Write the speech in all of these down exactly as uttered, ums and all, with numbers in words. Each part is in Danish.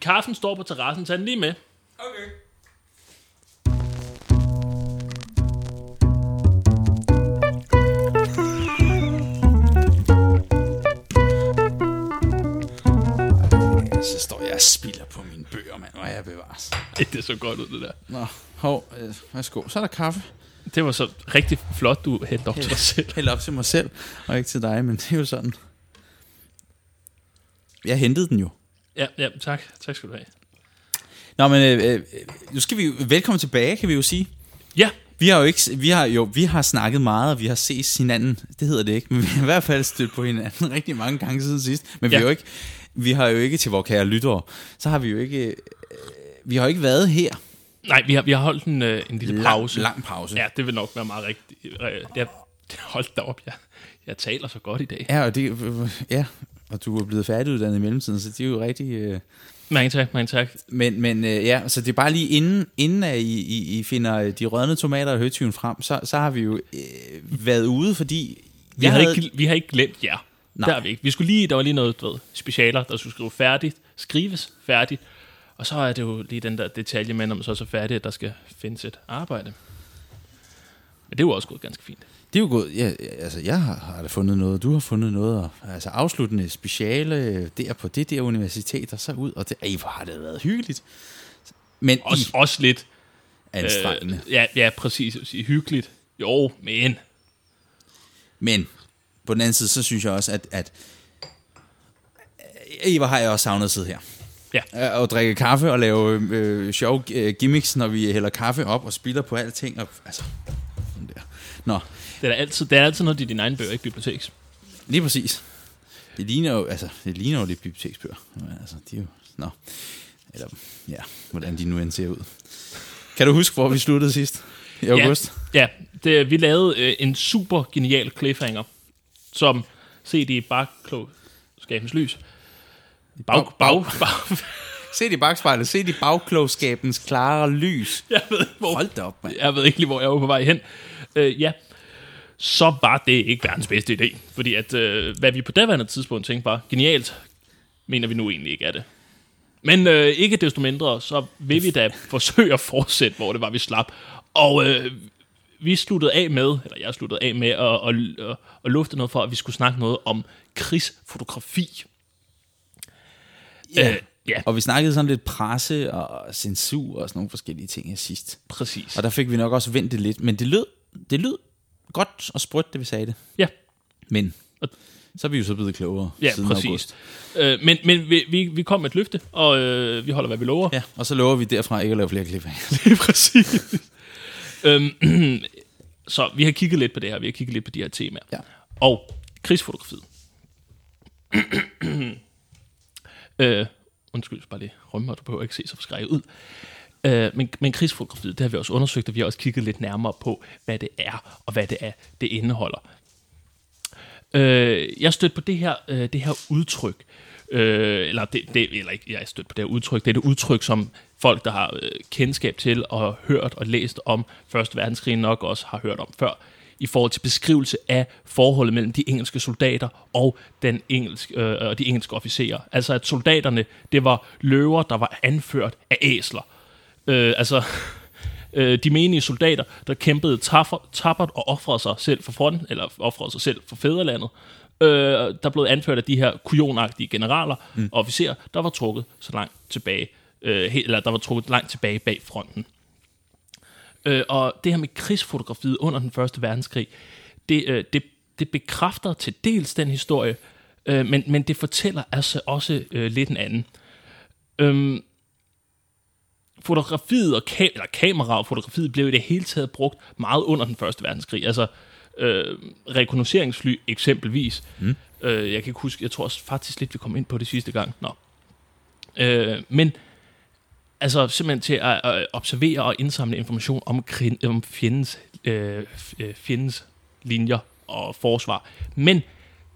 Kaffen står på terrassen, tag den lige med. Okay. Så står jeg og spilder på mine bøger, mand. Hvor er jeg bevares. Det så godt ud, det der. Nå, hov, øh, værsgo. Så er der kaffe. Det var så rigtig flot, du hældte op Held, til dig selv. Hældte op til mig selv, og ikke til dig, men det er jo sådan. Jeg hentede den jo. Ja, ja, tak. Tak skal du have. Nå, men øh, øh, nu skal vi jo, velkommen tilbage, kan vi jo sige. Ja. Vi har jo ikke, vi har jo, vi har snakket meget, og vi har set hinanden. Det hedder det ikke, men vi har i hvert fald stødt på hinanden rigtig mange gange siden sidst. Men ja. vi har jo ikke, vi har jo ikke til vores kære lyttere, så har vi jo ikke, øh, vi har jo ikke været her. Nej, vi har, vi har holdt en, øh, en lille lang, pause. Lang pause. Ja, det vil nok være meget rigtigt. Det holdt da op, jeg, jeg taler så godt i dag. Ja, og det, ja. Og du er blevet færdiguddannet i mellemtiden, så det er jo rigtig... Øh... Mange tak, mange tak. Men, men øh, ja, så det er bare lige inden, inden at I, I, I finder de rødne tomater og høtyven frem, så, så har vi jo øh, været ude, fordi... Vi har, havde... ikke, vi har ikke glemt jer. Nej. Der er vi ikke. Vi skulle lige, der var lige noget, du ved, specialer, der skulle skrive færdigt, skrives færdigt. Og så er det jo lige den der detalje med, om så er så færdigt, at der skal findes et arbejde. Men det var også gået ganske fint. Det er jo godt. Ja, altså, jeg har, har da fundet noget, du har fundet noget, og altså afsluttende speciale der på det der universitet, og så ud, og det, ej, hvor har det været hyggeligt. Men også, også lidt anstrengende. Øh, ja, ja, præcis. At sige hyggeligt. Jo, men... Men på den anden side, så synes jeg også, at... at ej, hvor har jeg også savnet at sidde her. Ja. Og drikke kaffe og lave øh, sjove gimmicks, når vi hælder kaffe op og spilder på alting, og altså... Nå. Det er altid, det er altid noget, det er dine egne bøger, ikke biblioteks. Lige præcis. Det ligner jo, altså, det ligner jo lidt biblioteksbøger. Altså, de er jo, nå. Eller, ja, hvordan de nu end ser ud. Kan du huske, hvor vi sluttede sidst i august? Ja, ja. Det, vi lavede øh, en super genial cliffhanger, som set i bagklogskabens lys. Bag, bag, bag. Se i bagspejlet, se i bagklogskabens klare lys. Jeg ved, hvor, hold da op, mand. Jeg ved ikke lige, hvor jeg var på vej hen. Øh, ja, så var det ikke verdens bedste idé. Fordi at, øh, hvad vi på daværende tidspunkt tænkte var genialt, mener vi nu egentlig ikke er det. Men øh, ikke desto mindre, så vil vi da forsøge at fortsætte, hvor det var, vi slap. Og øh, vi sluttede af med, eller jeg sluttede af med, at, at, at lufte noget for, at vi skulle snakke noget om krigsfotografi. Ja. Øh, Ja. Og vi snakkede sådan lidt presse og censur og sådan nogle forskellige ting her sidst. Præcis. Og der fik vi nok også vendt det lidt, men det lød, det lød godt og sprødt, det vi sagde det. Ja. Men så er vi jo så blevet klogere, ja, siden præcis. August. Øh, men men vi, vi, vi kom med et løfte, og øh, vi holder, hvad vi lover. Ja, og så lover vi derfra ikke at lave flere klip af. Lige præcis. øhm, så vi har kigget lidt på det her, vi har kigget lidt på de her temaer. Ja. Og krigsfotografiet. øh, Undskyld, bare lige rømme mig, du behøver ikke se så forskrækket ud. Øh, men, men krigsfotografiet, det har vi også undersøgt, og vi har også kigget lidt nærmere på, hvad det er, og hvad det er, det indeholder. Øh, jeg stødte på det her, øh, det her udtryk, øh, eller, det, det, eller jeg stødte på det her udtryk, det er det udtryk, som folk, der har øh, kendskab til og hørt og læst om Første Verdenskrig, nok også har hørt om før, i forhold til beskrivelse af forholdet mellem de engelske soldater og den engelske, øh, de engelske officerer. Altså at soldaterne, det var løver, der var anført af æsler. Øh, altså øh, de menige soldater, der kæmpede tappert og ofrede sig selv for fronten, eller ofrede sig selv for fædrelandet, øh, der blev anført af de her kujonagtige generaler mm. og officerer, der var trukket så langt tilbage, øh, eller der var trukket langt tilbage bag fronten. Øh, og det her med krigsfotografiet under den første verdenskrig, det, øh, det, det bekræfter til dels den historie, øh, men, men det fortæller altså også øh, lidt en anden. Øh, fotografiet og ka- eller kamera og fotografiet blev i det hele taget brugt meget under den første verdenskrig. Altså øh, rekognosceringsfly eksempelvis. Mm. Øh, jeg kan ikke huske, jeg tror også faktisk lidt, vi kom ind på det sidste gang. Nå. Øh, men... Altså simpelthen til at observere og indsamle information om, om fjendens, øh, fjendens linjer og forsvar. Men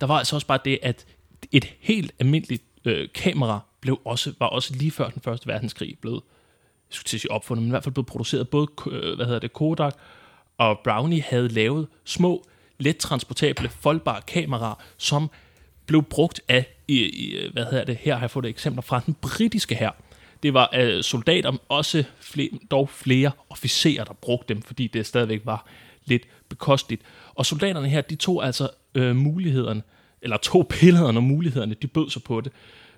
der var altså også bare det, at et helt almindeligt øh, kamera blev også, var også lige før den første verdenskrig blevet opfundet, men i hvert fald blev produceret. Både øh, hvad hedder det, Kodak og Brownie havde lavet små, let transportable, foldbare kameraer, som blev brugt af i, i hvad hedder det, her har jeg fået eksempler fra den britiske hær. Det var øh, soldater, også flere, dog flere officerer, der brugte dem, fordi det stadigvæk var lidt bekosteligt. Og soldaterne her, de tog altså øh, mulighederne, eller tog billederne og mulighederne, de bød sig på det,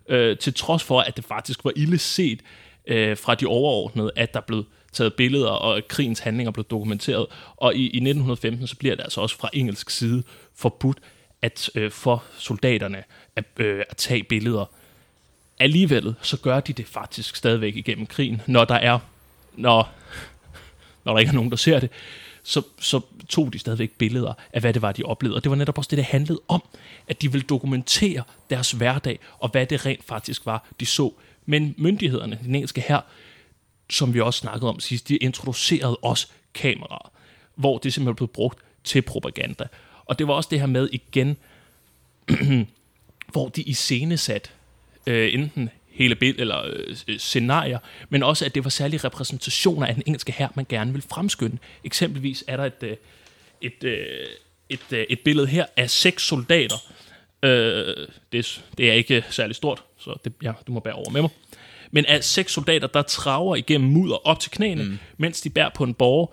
øh, til trods for, at det faktisk var ille set øh, fra de overordnede, at der blev taget billeder, og krigens handlinger blev dokumenteret. Og i, i nitten femten, så bliver det altså også fra engelsk side forbudt, at øh, for soldaterne at, øh, at tage billeder. Alligevel, så gør de det faktisk stadigvæk igennem krigen. Når der er, når, når der ikke er nogen, der ser det, så, så tog de stadigvæk billeder af, hvad det var, de oplevede. Og det var netop også det, det handlede om, at de ville dokumentere deres hverdag, og hvad det rent faktisk var, de så. Men myndighederne, den engelske hær, som vi også snakkede om sidst, de introducerede også kameraer, hvor det simpelthen blev brugt til propaganda. Og det var også det her med igen, hvor de iscenesatte øh, enten hele billeder eller øh, scenarier, men også at det var særlige repræsentationer af den engelske hær, man gerne ville fremskynde. Eksempelvis er der et, øh, et, øh, et, øh, et billede her af seks soldater. Øh, det, det er ikke særlig stort, så det, ja, du må bære over med mig. Men af seks soldater, der traver igennem mudder op til knæene, mm. mens de bærer på en borger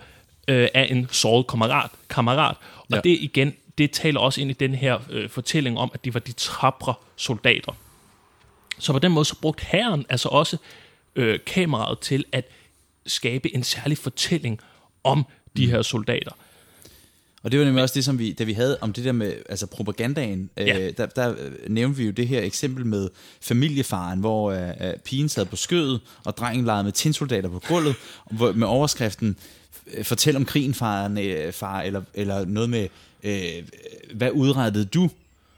øh, af en såret kammerat. kammerat. Og ja. det igen, det taler også ind i den her øh, fortælling om, at det var de tapre soldater. Så på den måde, så brugte hæren altså også øh, kameraet til at skabe en særlig fortælling om de mm. her soldater. Og det var nemlig også det, som vi, da vi havde om det der med altså propagandaen, ja. øh, der, der nævnte vi jo det her eksempel med familiefaren, hvor øh, pigen sad på skødet, og drengen legede med tinsoldater på gulvet, hvor, med overskriften, fortæl om krigen, faren, øh, far, eller, eller noget med, øh, hvad udrettede du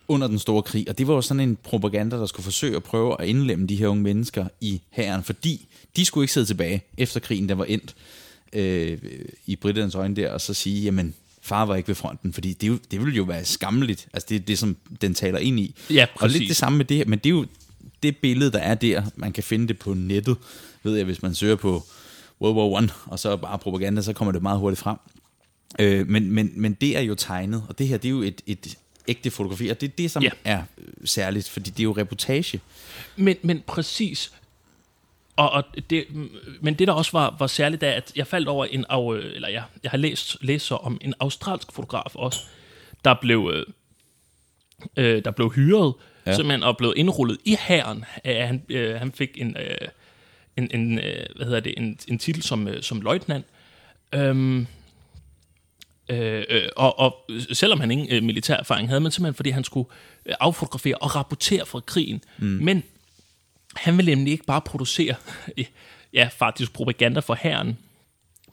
under den store krig? Og det var jo sådan en propaganda, der skulle forsøge at prøve at indlemme de her unge mennesker i hæren, fordi de skulle ikke sidde tilbage efter krigen, der var endt øh, i briternes øjne der, og så sige, jamen, far var ikke ved fronten, fordi det, jo, det ville jo være skammeligt. Altså det er det, som den taler ind i. Ja, og lidt det samme med det her, men det er jo det billede, der er der. Man kan finde det på nettet, ved jeg, hvis man søger på World War One, og så bare propaganda, så kommer det meget hurtigt frem. Øh, men, men, men det er jo tegnet, og det her, det er jo et, et ægte fotografi, og det er det, som ja. er særligt, fordi det er jo reportage. Men, men præcis... Og, og det, men det der også var, var særligt, er, at jeg faldt over en eller jeg, jeg har læst læser om en australsk fotograf også, der blev øh, der blev hyret, ja. simpelthen og blev indrullet i hæren. Han, øh, han fik en øh, en, en øh, hvad hedder det en, en titel som øh, som løjtnant. Øhm, øh, og, og selvom han ingen øh, militær erfaring havde, men simpelthen fordi han skulle affotografere og rapportere fra krigen, mm. men han ville nemlig ikke bare producere ja, faktisk propaganda for hæren,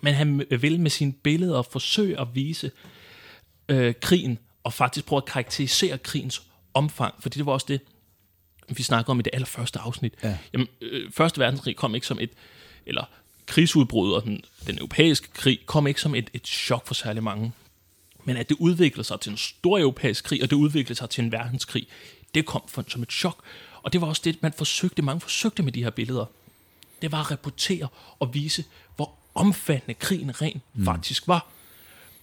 men han ville med sine billeder forsøge at vise øh, krigen, og faktisk prøve at karakterisere krigens omfang, fordi det var også det, vi snakkede om i det allerførste afsnit. Ja. Jamen, øh, Første Verdenskrig kom ikke som et, eller krigsudbrud og den, den europæiske krig, kom ikke som et, et chok for særlig mange, men at det udviklede sig til en stor europæisk krig, og det udviklede sig til en verdenskrig, det kom for, som et chok. Og det var også det, man forsøgte, mange forsøgte med de her billeder. Det var at rapportere og vise, hvor omfattende krigen rent mm. faktisk var.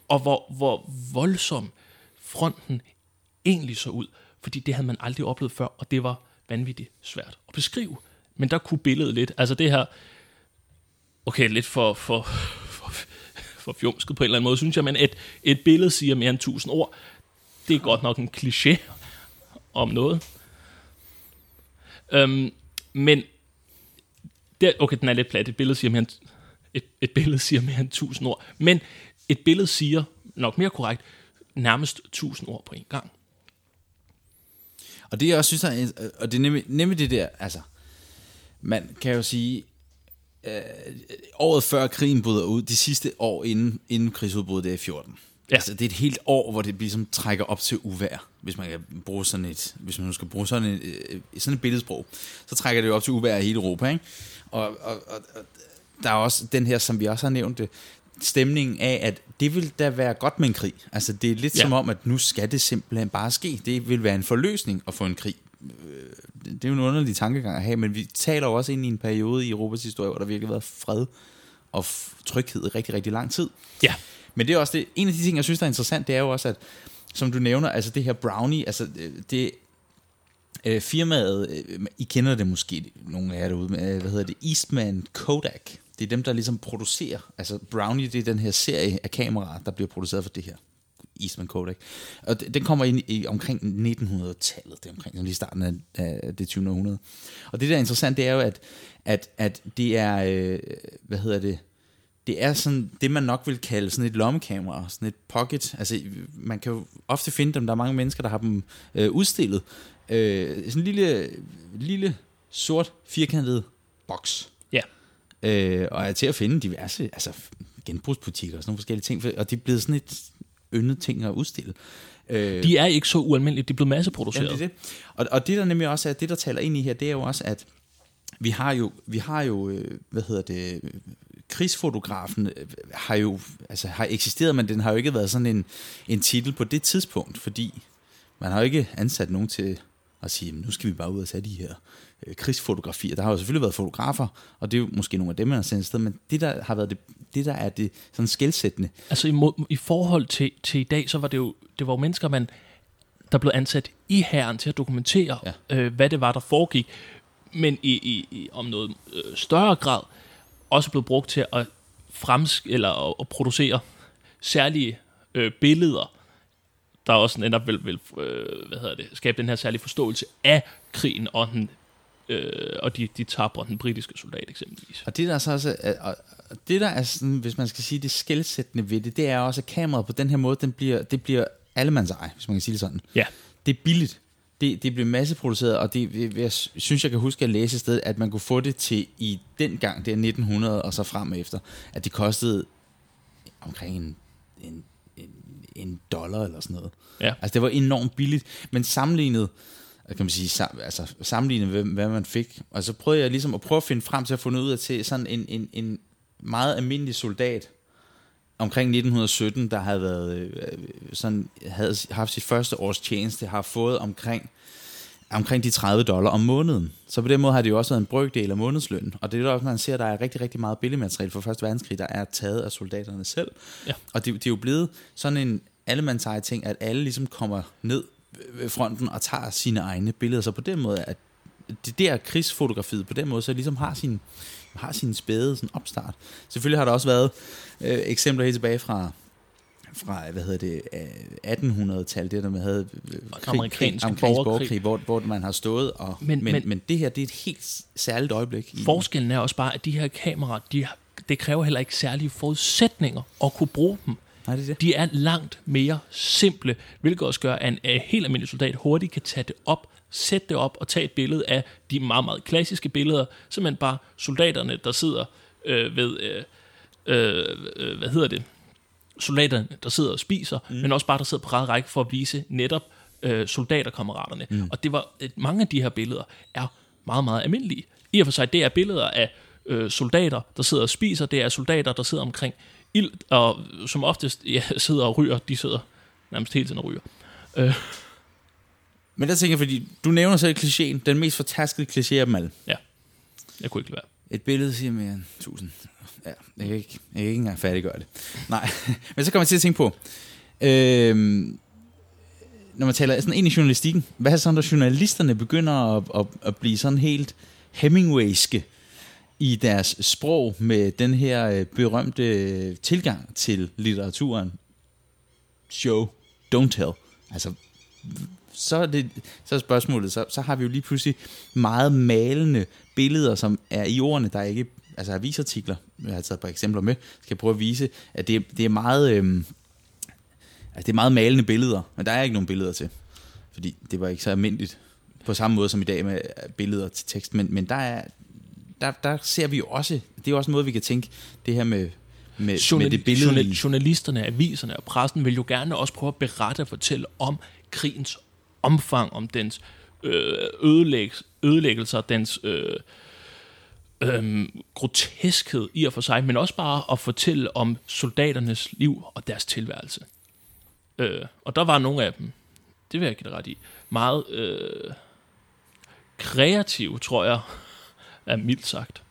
Og hvor, hvor voldsom fronten egentlig så ud. Fordi det havde man aldrig oplevet før, og det var vanvittigt svært at beskrive. Men der kunne billedet lidt. Altså det her, okay, lidt for, for, for, for fjumsket på en eller anden måde, synes jeg, men et, et billede siger mere end tusind ord. Det er godt nok en kliché om noget. Um, men det, okay, den er lidt plat. Et billede siger mere end, et, et billede siger mere end tusind ord. Men et billede siger nok mere korrekt nærmest tusind ord på en gang. Og det jeg også synes er, og det er nemlig, nemlig det der. Altså, man kan jo sige øh, året før krigen bryder ud, de sidste år inden inden krigsudbruddet, det er fjorten. Ja. Altså det er et helt år, hvor det ligesom trækker op til uvejr, hvis man kan bruge sådan et, hvis man nu skal bruge sådan et sådan et billedsprog, så trækker det jo op til uvejr i hele Europa, ikke? Og, og, og, og der er også den her, som vi også har nævnt, det, stemningen af, at det vil da være godt med en krig. Altså det er lidt ja. som om, at nu skal det simpelthen bare ske. Det vil være en forløsning at få en krig. Det er jo en underlig tankegang at have, men vi taler jo også ind i en periode i Europas historie, hvor der virkelig har været fred og tryghed i rigtig, rigtig lang tid. Ja. Men det er også det, en af de ting, jeg synes, der er interessant, det er jo også, at som du nævner, altså det her brownie, altså det Øh, firmaet, øh, I kender det måske, nogle af jer derude, med, hvad hedder det, Eastman Kodak. Det er dem, der ligesom producerer, altså Brownie, det er den her serie af kameraer, der bliver produceret for det her Eastman Kodak. Og det, den kommer ind i omkring nitten hundrede-tallet, det er omkring lige starten af det tyvende århundrede. Og det der er interessant, det er jo, at, at, at det er, øh, hvad hedder det, det er sådan, det man nok vil kalde sådan et lommekamera, sådan et pocket. Altså, man kan jo ofte finde dem, der er mange mennesker, der har dem øh, udstillet. Øh, sådan en lille, lille sort, firkantet boks. Ja. Øh, og er til at finde diverse, altså genbrugsbutikker og sådan nogle forskellige ting. Og det er blevet sådan et yndet ting at udstille. Øh, de er ikke så ualmindelige, de er blevet masseproduceret. Jamen, det er det. Og, og det der nemlig også er, det der taler ind i her, det er jo også, at vi har jo, vi har jo hvad hedder det... krigsfotografen har jo altså har eksisteret, men den har jo ikke været sådan en, en titel på det tidspunkt, fordi man har jo ikke ansat nogen til at sige, nu skal vi bare ud og tage de her øh, krigsfotografier. Der har jo selvfølgelig været fotografer, og det er jo måske nogle af dem, man har sendt sted, men det der har været det, det der er det sådan skelsættende. Altså i, i forhold til, til i dag, så var det jo, det var jo mennesker, man, der blev ansat i hæren til at dokumentere, ja. øh, hvad det var, der foregik, men i, i, i om noget øh, større grad, også blevet brugt til at fremsk eller at producere særlige øh, billeder, der også netop vil, vil øh, hvad hedder det, skabe den her særlige forståelse af krigen og den øh, og de de tabre den britiske soldat eksempelvis. Og det der så også er, det der er sådan, hvis man skal sige det skelsættende ved det, det er også at kameraet på den her måde, den bliver det bliver allemandseje, hvis man kan sige det sådan. Ja. Det er billigt. Det, det blev masseproduceret, og det, jeg synes, jeg kan huske at læse et sted, at man kunne få det til i den gang, det er nitten hundrede og så frem efter, at det kostede omkring en, en, en dollar eller sådan noget. Ja. Altså det var enormt billigt, men sammenlignet, kan man sige, sam, altså sammenlignet med, hvad man fik, og så prøvede jeg ligesom at prøve at finde frem til at finde ud af til sådan en, en, en meget almindelig soldat, omkring nitten sytten, der havde været sådan, havde haft sit første års tjeneste, har fået omkring omkring de tredive dollar om måneden. Så på den måde har det jo også været en brøkdel af månedslønnen. Og det er jo også, man ser, der er rigtig, rigtig meget billedmateriale fra Første Verdenskrig, der er taget af soldaterne selv. Ja. Og det, det er jo blevet sådan en allemandseje ting, at alle ligesom kommer ned ved fronten og tager sine egne billeder. Så på den måde, at det der krigsfotografiet på den måde, så ligesom har sin har sin spæde sådan opstart. Selvfølgelig har der også været øh, eksempler helt tilbage fra fra hvad hedder det attenhundredetallet, det der man havde øh, amerikansk borgerkrig, hvor, hvor man har stået og men, men, men, men det her, det er et helt særligt øjeblik. Forskellen er også bare, at de her kameraer, de det kræver heller ikke særlige forudsætninger at kunne bruge dem. Nej, det er det. De er langt mere simple, hvilket også gør, at en uh, helt almindelig soldat hurtigt kan tage det op, sætte det op og tage et billede af de meget, meget klassiske billeder, simpelthen bare soldaterne, der sidder øh, ved, øh, øh, hvad hedder det, soldaterne, der sidder og spiser, mm. men også bare, der sidder på ræd række for at vise netop øh, soldaterkammeraterne. Mm. Og det var, mange af de her billeder er meget, meget almindelige. I og for sig, det er billeder af øh, soldater, der sidder og spiser, det er soldater, der sidder omkring ild, og som oftest ja, sidder og ryger, de sidder nærmest hele tiden og ryger. Øh. Men der tænker jeg, fordi du nævner selv klichéen, den mest fortaskede kliché af dem alle. Ja, jeg kunne ikke lade være. Et billede siger mere end tusind. Ja, jeg kan ikke, jeg kan ikke engang færdiggøre det. Nej, men så kommer jeg til at tænke på, øh, når man taler sådan ind i journalistikken, hvad er sådan, når journalisterne begynder at, at, at blive sådan helt Hemingwayske i deres sprog med den her berømte tilgang til litteraturen? Show, don't tell. Altså... Så er, det, så er spørgsmålet, så, så har vi jo lige pludselig meget malende billeder, som er i ordene, der ikke, altså avisartikler, jeg har taget et par eksempler med, skal prøve at vise, at det, det er meget, øhm, altså det er meget malende billeder, men der er ikke nogen billeder til, fordi det var ikke så almindeligt, på samme måde som i dag med billeder til tekst, men, men der, er, der, der ser vi jo også, det er jo også en måde, vi kan tænke det her med, med, Journal- med det billede. Journalisterne, aviserne og pressen vil jo gerne også prøve at berette og fortælle om krigens omfang, om dens øh, ødelæg- ødelæggelser, dens øh, øh, groteskhed i og for sig, men også bare at fortælle om soldaternes liv og deres tilværelse. Øh, og der var nogle af dem, det vil jeg give det ret i, meget øh, kreative, tror jeg, er mildt sagt.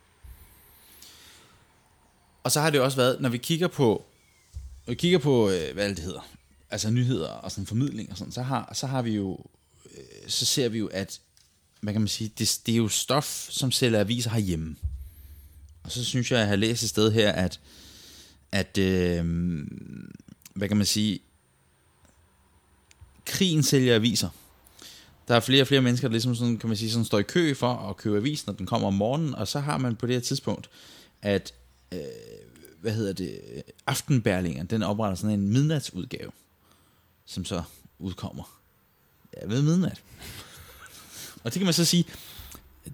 Og så har det også været, når vi kigger på, vi kigger på hvad det hedder, altså nyheder og sådan formidling og sådan, så har så har vi jo så ser vi jo, at hvad kan man sige, det, det er jo stof, som sælger aviser herhjemme. Og så synes jeg, at jeg har læst et sted her, at, at øh, hvad kan man sige, krigen sælger aviser. Der er flere og flere mennesker, der ligesom sådan, kan man sige, sådan står i kø for at købe avisen, når den kommer om morgenen, og så har man på det her tidspunkt, at, øh, hvad hedder det, Aftenberlingeren, den opretter sådan en midnatsudgave, som så udkommer, ja, ved midnat. Og det kan man så sige,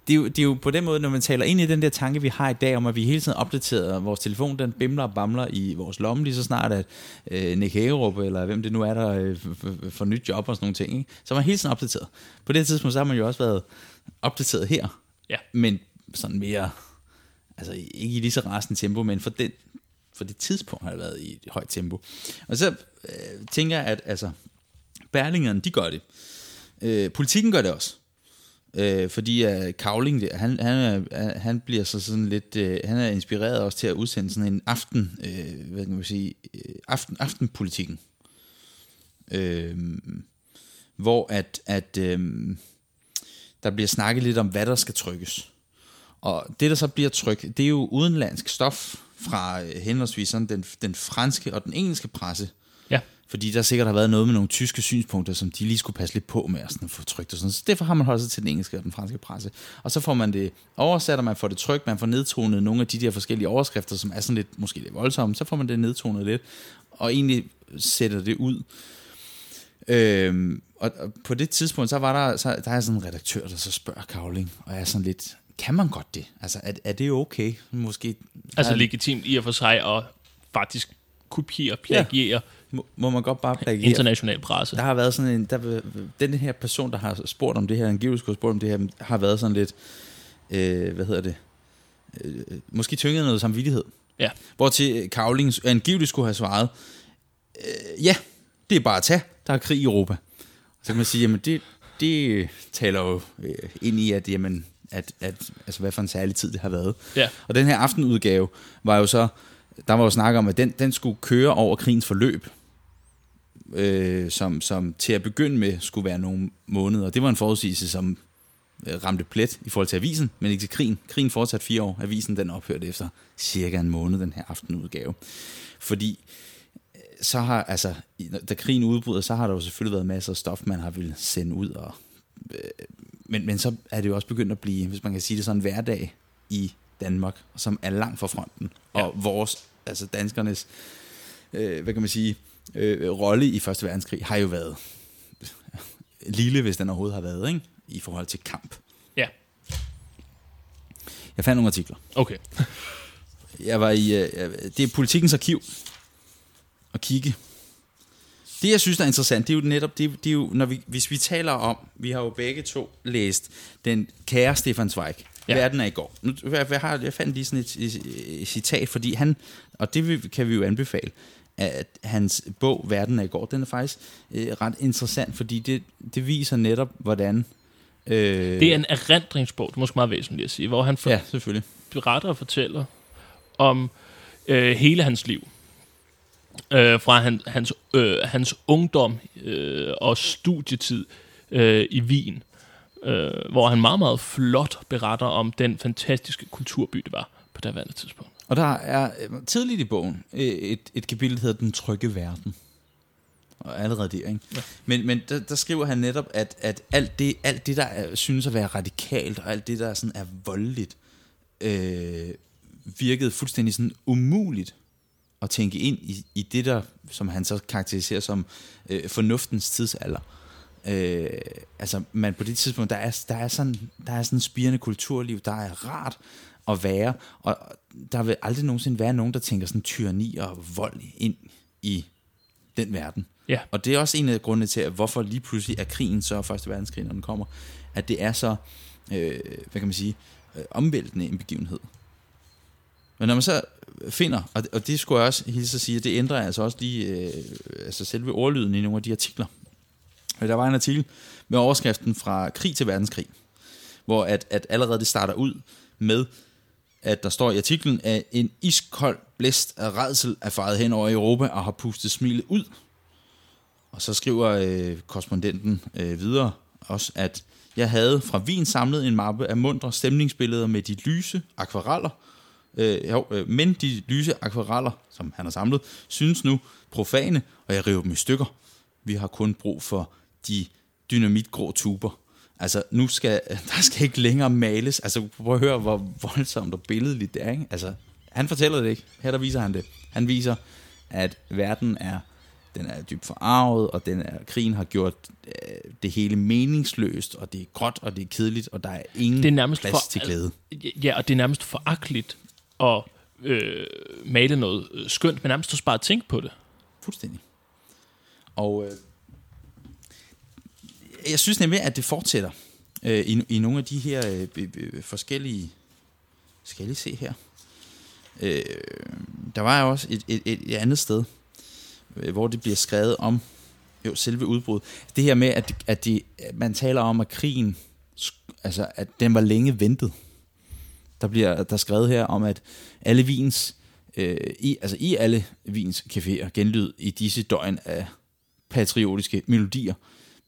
det er, jo, det er jo på den måde, når man taler ind i den der tanke, vi har i dag, om at vi hele tiden opdaterer, og vores telefon, den bimler og bamler i vores lomme, lige så snart at øh, Nick Hagerup, eller hvem det nu er, der øh, får nyt job og sådan nogle ting, ikke? Så er man hele tiden opdateret. På det tidspunkt, så har man jo også været opdateret her, ja. Men sådan mere, altså ikke i lige så rasende tempo, men for, den, for det tidspunkt har det været i et højt tempo. Og så øh, tænker jeg, at altså, Berlingerne, de gør det. Øh, politikken gør det også. Øh, fordi uh, Cavling, han, han, han bliver så sådan lidt, øh, han er inspireret også til at udsende sådan en aften, øh, hvad kan man sige, aften, aftenpolitikken, øh, hvor at, at øh, der bliver snakket lidt om, hvad der skal trykkes. Og det, der så bliver trykt, det er jo udenlandsk stof fra øh, henholdsvis sådan den, den franske og den engelske presse. Ja. Fordi der sikkert har været noget med nogle tyske synspunkter, som de lige skulle passe lidt på med at få trykt og sådan. Så derfor har man holdt sig til den engelske og den franske presse. Og så får man det oversat, og man får det trykt, man får nedtonet nogle af de der forskellige overskrifter, som er sådan lidt, måske lidt voldsomme. Så får man det nedtonet lidt, og egentlig sætter det ud. Øhm, og, og på det tidspunkt, så var der, så, der er sådan en redaktør, der så spørger Cavling, og jeg er sådan lidt, kan man godt det? Altså, er, er det okay? Måske, altså legitimt i og for sig, og faktisk kopiere, plagiere. Ja. Må man godt bare plagiere international presse. Der har været sådan en der, den her person, der har spurgt om det her, angiveligt skulle spurgt om det her, har været sådan lidt øh, hvad hedder det øh, måske tynget noget samvittighed, ja. Hvor til Cavling angiveligt skulle have svaret øh, ja, det er bare at tage, der er krig i Europa. Så kan man sige, jamen det, det taler jo øh, ind i at, jamen, at, at altså, hvad for en særlig tid det har været, ja. Og den her aftenudgave var jo så, der var jo snak om, at den, den skulle køre over krigens forløb, øh, som, som til at begynde med skulle være nogle måneder. Det var en forudsigelse, som øh, ramte plet i forhold til avisen, men ikke til krigen. Krigen fortsatte fire år. Avisen den ophørte efter cirka en måned, den her aftenudgave. Fordi så har, altså, da krigen udbryder, så har der jo selvfølgelig været masser af stof, man har ville sende ud. Og, øh, men, men så er det jo også begyndt at blive, hvis man kan sige det sådan, en hverdag i Danmark, som er langt fra fronten, og ja. Vores, altså danskernes, øh, hvad kan man sige, øh, rolle i Første Verdenskrig har jo været lille, hvis den overhovedet har været, ikke? I forhold til kamp. Ja. Jeg fandt nogle artikler. Okay. Jeg var i, øh, det er Politikens Arkiv, og kigge. Det, jeg synes, der er interessant, det er jo netop, det, det er jo, når vi, hvis vi taler om, vi har jo begge to læst den kære Stefan Zweig, ja. Verden er i går. Nu, jeg, jeg, har, jeg fandt lige sådan et, et, et citat, fordi han, og det kan vi jo anbefale, at hans bog, Verden er i går, den er faktisk øh, ret interessant, fordi det, det viser netop, hvordan... Øh, det er en erindringsbog, det er måske meget væsentligt at sige, hvor han for, ja, selvfølgelig. beretter og fortæller om øh, hele hans liv. Øh, fra han, hans, øh, hans ungdom øh, og studietid øh, i Wien. Øh, hvor han meget, meget flot beretter om den fantastiske kulturby, det var på det daværende tidspunkt. Og der er tidligt i bogen et, et kapitel, der hedder Den trygge verden. Og allerede der, ikke? Ja. Men, men der, der skriver han netop, at, at alt, det, alt det, der er, synes at være radikalt, og alt det, der sådan er voldeligt, øh, virkede fuldstændig sådan umuligt at tænke ind i, i det der, som han så karakteriserer som øh, fornuftens tidsalder. Øh, altså, man på det tidspunkt, der er, der er sådan der er sådan spirende kulturliv, der er rart at være, og der vil aldrig nogensinde være nogen, der tænker sådan tyranni og vold ind i den verden. Ja. Og det er også en af grundene til, at hvorfor lige pludselig er krigen så, Første Verdenskrig, når den kommer, at det er så, øh, hvad kan man sige, øh, omvæltende en begivenhed. Men når man så finder, og det, og det skulle jeg også hilse at sige, at det ændrer altså også lige øh, altså selve ordlyden i nogle af de artikler. Der var en artikel med overskriften Fra krig til verdenskrig, hvor at, at allerede det starter ud med, at der står i artiklen, at en iskold blæst af rædsel er faret hen over Europa og har pustet smilet ud. Og så skriver øh, korrespondenten øh, videre også, at Jeg havde fra Wien samlet en mappe af muntre stemningsbilleder med de lyse akvareller. Øh, jo, øh, men de lyse akvareller, som han har samlet, synes nu profane, og jeg river dem i stykker. Vi har kun brug for de dynamitgrå tuber. Altså, nu skal, der skal ikke længere males. Altså, prøv at høre, hvor voldsomt og billedligt det er, ikke? Altså, han fortæller det ikke. Her der viser han det. Han viser, at verden er, den er dybt forarvet, og den er, krigen har gjort øh, det hele meningsløst, og det er gråt, og det er kedeligt, og der er ingen er plads for, til glæde. Ja, og det er nærmest foragteligt at øh, male noget skønt, men nærmest også bare at tænke på det. Fuldstændig. Og øh, jeg synes nemlig, at det fortsætter øh, i, i nogle af de her øh, øh, forskellige... Skal I se her? Øh, der var jo også et, et, et andet sted, øh, hvor det bliver skrevet om jo, selve udbruddet. Det her med, at, at, de, at man taler om, at krigen... Altså, at den var længe ventet. Der bliver der skrevet her om, at alle Wiens... Øh, i, altså, i alle Wiens caféer genlyd i disse døgn af patriotiske melodier.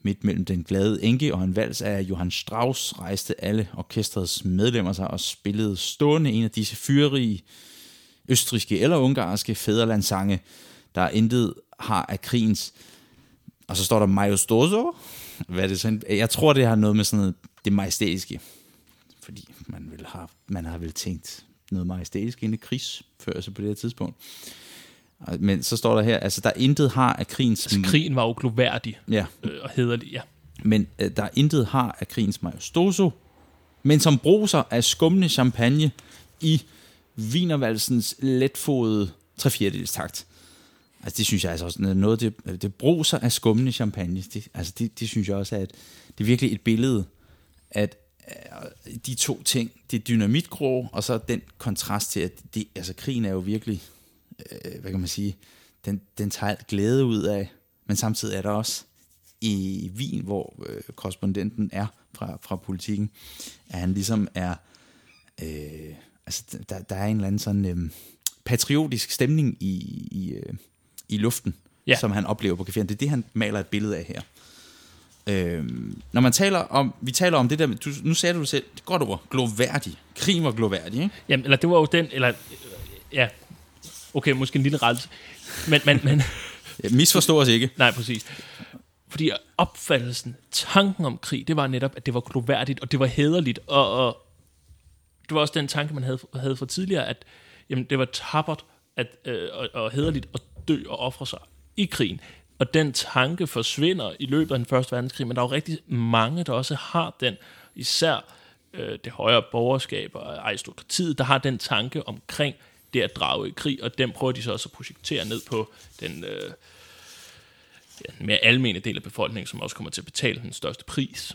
Midt mellem den glade enke og en vals af Johann Strauss rejste alle orkestrets medlemmer sig og spillede stående en af disse fyrige østrigske eller ungarske fædrelandssange, der intet har af krigens. Og så står der majestoso. Hvad er det sådan? Jeg tror, det har noget med sådan noget, det majestætiske. Fordi man, vil have, man har vel tænkt noget majestætisk inde i krigsførelse på det her tidspunkt. Men så står der her, altså der intet har af krigens... Altså, krigen var jo gloværdig ja. øh, og hæderlig, ja. Men øh, der intet har af krigens majestoso, men som bruser af skumne champagne i wienervalsens letfodede trefjerdelstakt. Altså det synes jeg altså også noget, det, det bruser af skumne champagne. Det, altså det, det synes jeg også er, at det er virkelig et billede, at øh, de to ting, det dynamitgrå, og så den kontrast til, at det, altså krigen er jo virkelig... hvad kan man sige, den, den tager glæde ud af, men samtidig er der også i Wien, hvor øh, korrespondenten er fra, fra politikken, at han ligesom er, øh, altså der, der er en eller anden sådan øh, patriotisk stemning i, i, øh, i luften, ja. Som han oplever på caféen. Det er det, han maler et billede af her. Øh, når man taler om, vi taler om det der, du, nu sagde du selv, det godt ord, gloværdig. Krigen var gloværdig, ikke? Jamen, eller det var jo den, eller, ja, okay, måske en lille rettelse. Men, men, men... Misforstår os ikke. Nej, præcis. Fordi opfattelsen, tanken om krig, det var netop, at det var gloværdigt, og det var hæderligt, og, og det var også den tanke, man havde, havde fra tidligere, at jamen, det var tappert at, øh, og, og hæderligt at dø og ofre sig i krigen. Og den tanke forsvinder i løbet af den første verdenskrig, men der er jo rigtig mange, der også har den, især øh, det højere borgerskab og aristokratiet, der har den tanke omkring det at drage i krig, og den prøver de så også at projektere ned på den, øh, ja, den mere almene del af befolkningen, som også kommer til at betale den største pris.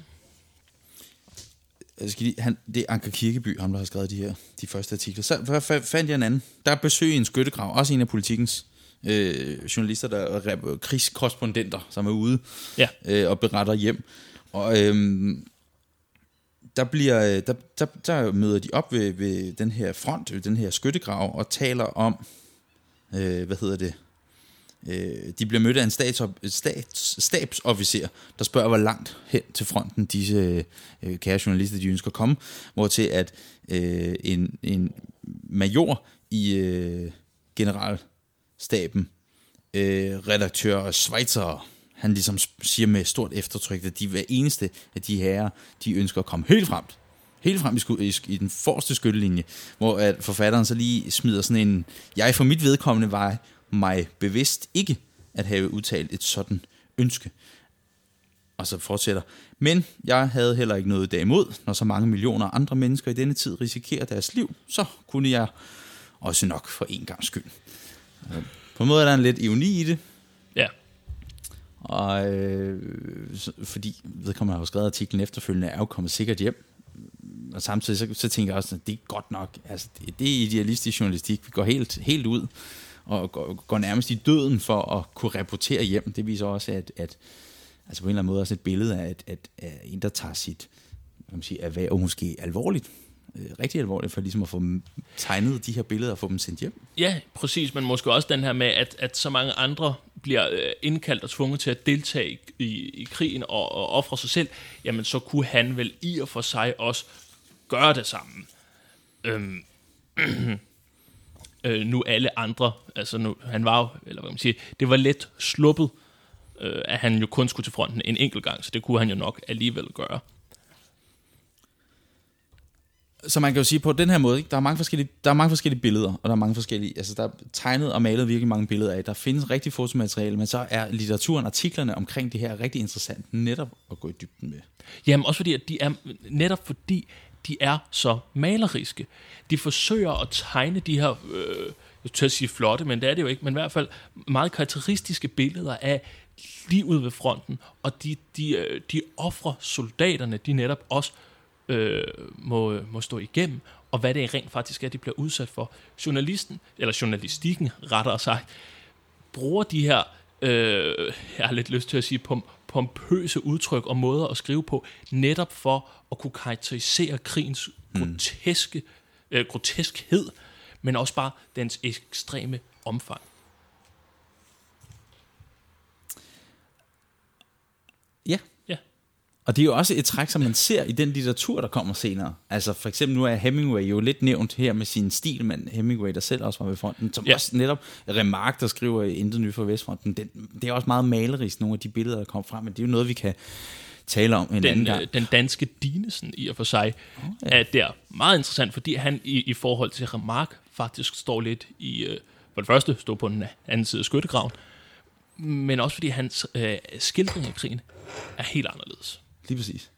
Skal de, han, det er Anker Kirkeby, ham der har skrevet de her de første artikler. Så fandt jeg en anden. Der besøger en skyttegrav, også en af politikens øh, journalister, der er krigskorrespondenter, som er ude ja. øh, og beretter hjem. Og øh, Der, bliver, der, der, der møder de op ved, ved den her front, ved den her skyttegrav, og taler om, øh, hvad hedder det, øh, de bliver mødt af en statsop, stats, stabsofficer, der spørger, hvor langt hen til fronten disse øh, kære journalister, de ønsker at komme, hvortil at øh, en, en major i øh, generalstaben, øh, redaktør og schweizer, han ligesom siger med stort eftertryk, at de hver eneste af de herrer, de ønsker at komme helt frem. Helt frem i, i, i den forreste skyttelinje, hvor at forfatteren så lige smider sådan en, jeg for mit vedkommende var mig bevidst ikke at have udtalt et sådan ønske. Og så fortsætter, men jeg havde heller ikke noget derimod, når så mange millioner andre mennesker i denne tid risikerer deres liv, så kunne jeg også nok for en gang skyld. På en måde er der en lidt ironi i det, og øh, fordi vedkommende har skrevet artiklen efterfølgende, er jo kommet sikkert hjem, og samtidig så, så tænker jeg også, at det er godt nok, altså det, det er idealistisk journalistik, vi går helt, helt ud og går, går nærmest i døden for at kunne rapportere hjem. Det viser også, at, at altså på en eller anden måde også et billede af, at, at, at en, der tager sit hvad man siger, erhverv måske alvorligt, rigtig alvorligt, for ligesom at få tegnet de her billeder og få dem sendt hjem. Ja, præcis, men måske også den her med, at, at så mange andre bliver indkaldt og tvunget til at deltage i, i, i krigen og, og ofre sig selv, jamen så kunne han vel i og for sig også gøre det samme. Øhm, øh, nu alle andre, altså nu, han var jo, eller hvad man siger, det var let sluppet, øh, at han jo kun skulle til fronten en enkelt gang, så det kunne han jo nok alligevel gøre. Så man kan jo sige på den her måde, ikke? Der er mange forskellige, der er mange forskellige billeder, og der er mange forskellige, altså der er tegnet og malet virkelig mange billeder af. Der findes rigtig fotomateriale, men så er litteraturen, artiklerne omkring det her rigtig interessant netop at gå i dybden med. Jamen også fordi at de er netop fordi de er så maleriske. De forsøger at tegne de her øh, jeg tør sige flotte, men det er det jo ikke, men i hvert fald meget karakteristiske billeder af livet ved fronten, og de de de ofre soldaterne, de netop også Øh, må, må stå igennem, og hvad det rent faktisk er, de bliver udsat for. Journalisten, eller journalistikken rettere sagt, bruger de her, øh, jeg har lidt lyst til at sige, pom, pompøse udtryk og måder at skrive på, netop for at kunne karakterisere krigens mm. groteske, øh, groteskhed, men også bare dens ekstreme omfang. Ja. Og det er jo også et træk, som man ser i den litteratur, der kommer senere. Altså for eksempel, nu er Hemingway jo lidt nævnt her med sin stil, men Hemingway, der selv også var ved fronten, som ja. også netop Remarque, der skriver Intet nyt fra Vestfronten, den, det er også meget malerisk, nogle af de billeder, der kommer frem, men det er jo noget, vi kan tale om en den, anden gang. Den danske Dinesen i og for sig oh, ja. er der meget interessant, fordi han i, i forhold til Remarque faktisk står lidt i, for det første står på den anden side af skyttegraven, men også fordi hans øh, skildring af krigen er helt anderledes. Lige præcis.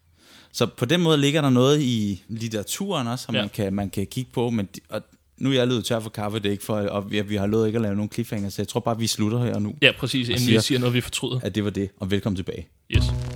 Så på den måde ligger der noget i litteraturen også, som ja. man, kan, man kan kigge på. Men de, og nu er jeg løbet tør for kaffe, det er ikke for, og vi, vi har lovet ikke at lave nogen cliffhanger, så jeg tror bare, vi slutter her nu. Ja, præcis, inden siger, vi siger noget, vi fortryder. At det var det, og velkommen tilbage. Yes.